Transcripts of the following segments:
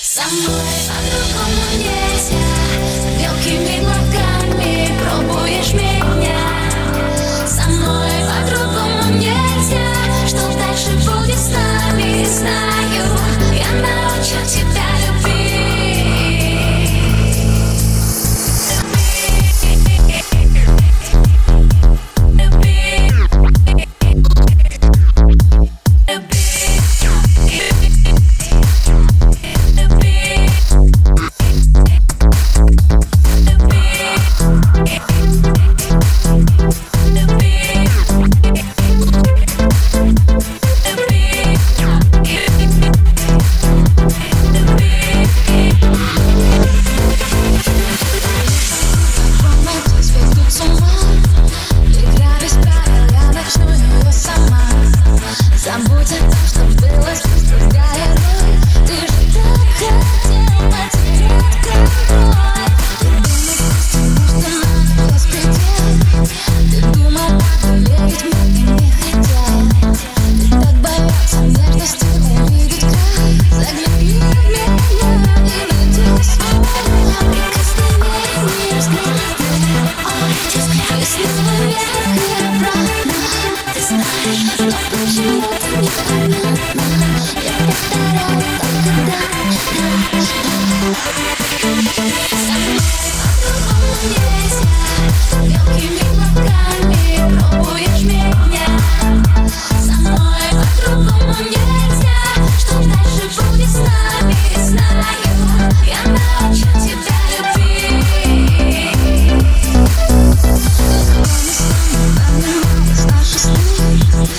Со мной по-другому нельзя, с мелкими глотками пробуешь меня. Со мной по-другому нельзя, что дальше будет с нами, знаю. Я научу тебя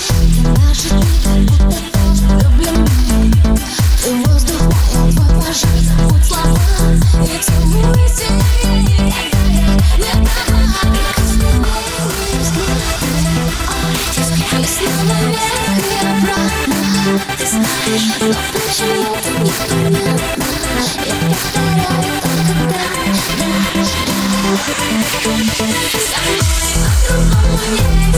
Со мной по-другому нельзя.